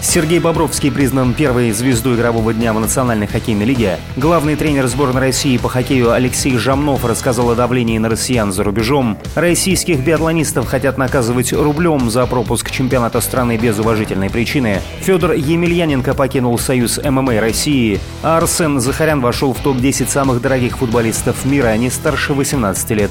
Сергей Бобровский признан первой звездой игрового дня в Национальной хоккейной лиге. Главный тренер сборной России по хоккею Алексей Жамнов рассказал о давлении на россиян за рубежом. Российских биатлонистов хотят наказывать рублем за пропуск чемпионата страны без уважительной причины. Федор Емельяненко покинул Союз ММА России. А Арсен Захарян вошел в топ-10 самых дорогих футболистов мира, не старше 18 лет.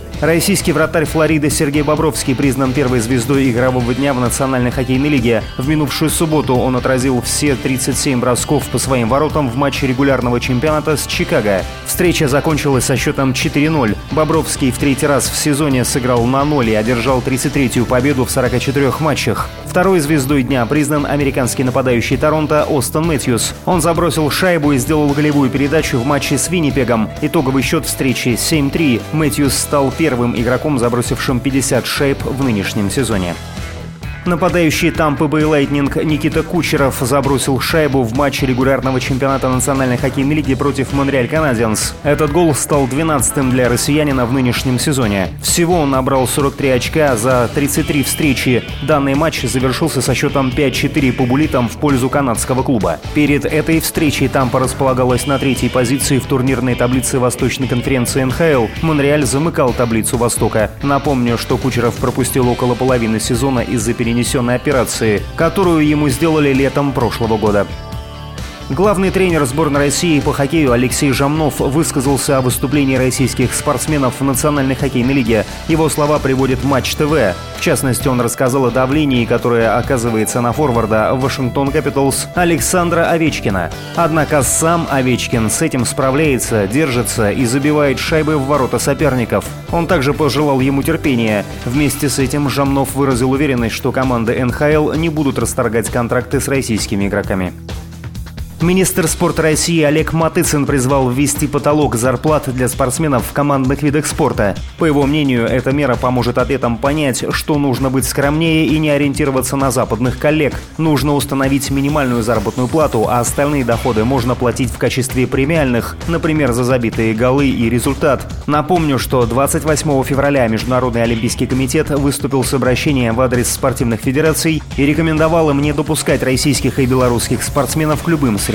Российский вратарь Флориды Сергей Бобровский признан первой звездой игрового дня в Национальной хоккейной лиге. В минувшую субботу он отразил все 37 бросков по своим воротам в матче регулярного чемпионата с Чикаго. Встреча закончилась со счетом 4-0. Бобровский в третий раз в сезоне сыграл на 0 и одержал 33-ю победу в 44 матчах. Второй звездой дня признан американский нападающий Торонто Остон Мэтьюс. Он забросил шайбу и сделал голевую передачу в матче с Виннипегом. Итоговый счет встречи 7-3. Мэтьюс стал первым игроком, забросившим 50 шайб в нынешнем сезоне. Нападающий Тампы Бэй Лайтнинг Никита Кучеров забросил шайбу в матче регулярного чемпионата Национальной хоккейной лиги против Монреаль Канадиенс. Этот гол стал 12-м для россиянина в нынешнем сезоне. Всего он набрал 43 очка за 33 встречи. Данный матч завершился со счетом 5-4 по буллитам в пользу канадского клуба. Перед этой встречей Тампа располагалась на третьей позиции в турнирной таблице Восточной конференции НХЛ. Монреаль замыкал таблицу Востока. Напомню, что Кучеров пропустил около половины сезона из-за перенесенной операции, которую ему сделали летом прошлого года. Главный тренер сборной России по хоккею Алексей Жамнов высказался о выступлении российских спортсменов в Национальной хоккейной лиге. Его слова приводит Матч ТВ. В частности, он рассказал о давлении, которое оказывается на форварда Вашингтон Капиталс Александра Овечкина. Однако сам Овечкин с этим справляется, держится и забивает шайбы в ворота соперников. Он также пожелал ему терпения. Вместе с этим Жамнов выразил уверенность, что команды НХЛ не будут расторгать контракты с российскими игроками. Министр спорта России Олег Матыцин призвал ввести потолок зарплат для спортсменов в командных видах спорта. По его мнению, эта мера поможет атлетам понять, что нужно быть скромнее и не ориентироваться на западных коллег. Нужно установить минимальную заработную плату, а остальные доходы можно платить в качестве премиальных, например, за забитые голы и результат. Напомню, что 28 февраля Международный олимпийский комитет выступил с обращением в адрес спортивных федераций и рекомендовал им не допускать российских и белорусских спортсменов к любым соревнованиям.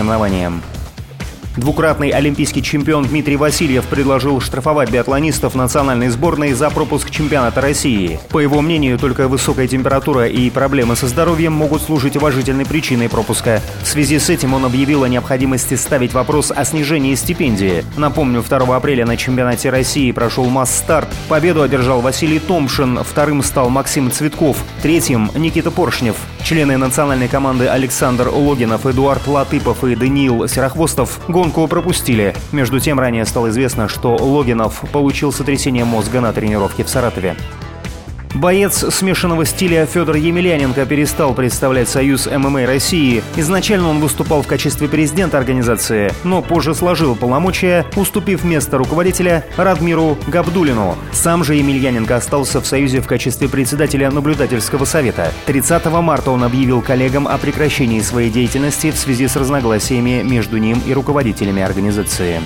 Двукратный олимпийский чемпион Дмитрий Васильев предложил штрафовать биатлонистов национальной сборной за пропуск чемпионата России. По его мнению, только высокая температура и проблемы со здоровьем могут служить уважительной причиной пропуска. В связи с этим он объявил о необходимости ставить вопрос о снижении стипендии. Напомню, 2 апреля на чемпионате России прошел масс-старт. Победу одержал Василий Томшин, вторым стал Максим Цветков, третьим – Никита Поршнев. Члены национальной команды Александр Логинов, Эдуард Латыпов и Даниил Серохвостов гонку пропустили. Между тем, ранее стало известно, что Логинов получил сотрясение мозга на тренировке в Саратове. Боец смешанного стиля Федор Емельяненко перестал представлять Союз ММА России. Изначально он выступал в качестве президента организации, но позже сложил полномочия, уступив место руководителя Радмиру Габдуллину. Сам же Емельяненко остался в Союзе в качестве председателя наблюдательского совета. 30 марта он объявил коллегам о прекращении своей деятельности в связи с разногласиями между ним и руководителями организации.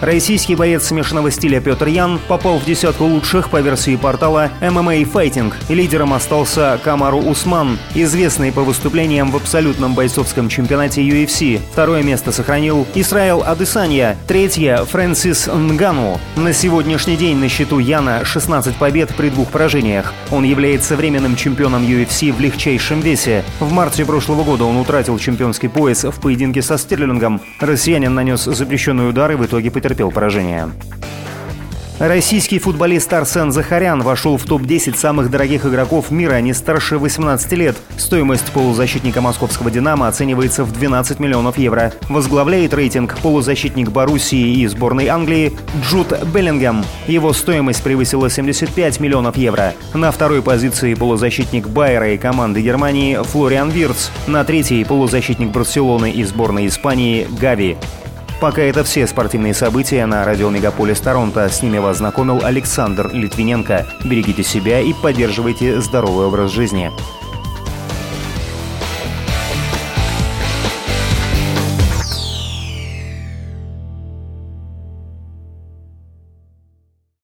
Российский боец смешанного стиля Петр Ян попал в десятку лучших по версии портала MMA Fighting. Лидером остался Камару Усман, известный по выступлениям в абсолютном бойцовском чемпионате UFC. Второе место сохранил Израиль Адисанья, третье – Фрэнсис Нгану. На сегодняшний день на счету Яна 16 побед при 2 поражениях. Он является временным чемпионом UFC в легчайшем весе. В марте прошлого года он утратил чемпионский пояс в поединке со Стерлингом. Россиянин нанес запрещенные удары, в итоге потерпел поражение. Российский футболист Арсен Захарян вошел в топ-10 самых дорогих игроков мира, не старше 18 лет. Стоимость полузащитника московского «Динамо» оценивается в 12 миллионов евро. Возглавляет рейтинг полузащитник Боруссии и сборной Англии Джуд Беллингем. Его стоимость превысила 75 миллионов евро. На второй позиции полузащитник Байера и команды Германии Флориан Вирц. На третьей полузащитник Барселоны и сборной Испании Гави. Пока это все спортивные события на радио «Мегаполис Торонто». С ними вас знакомил Александр Литвиненко. Берегите себя и поддерживайте здоровый образ жизни.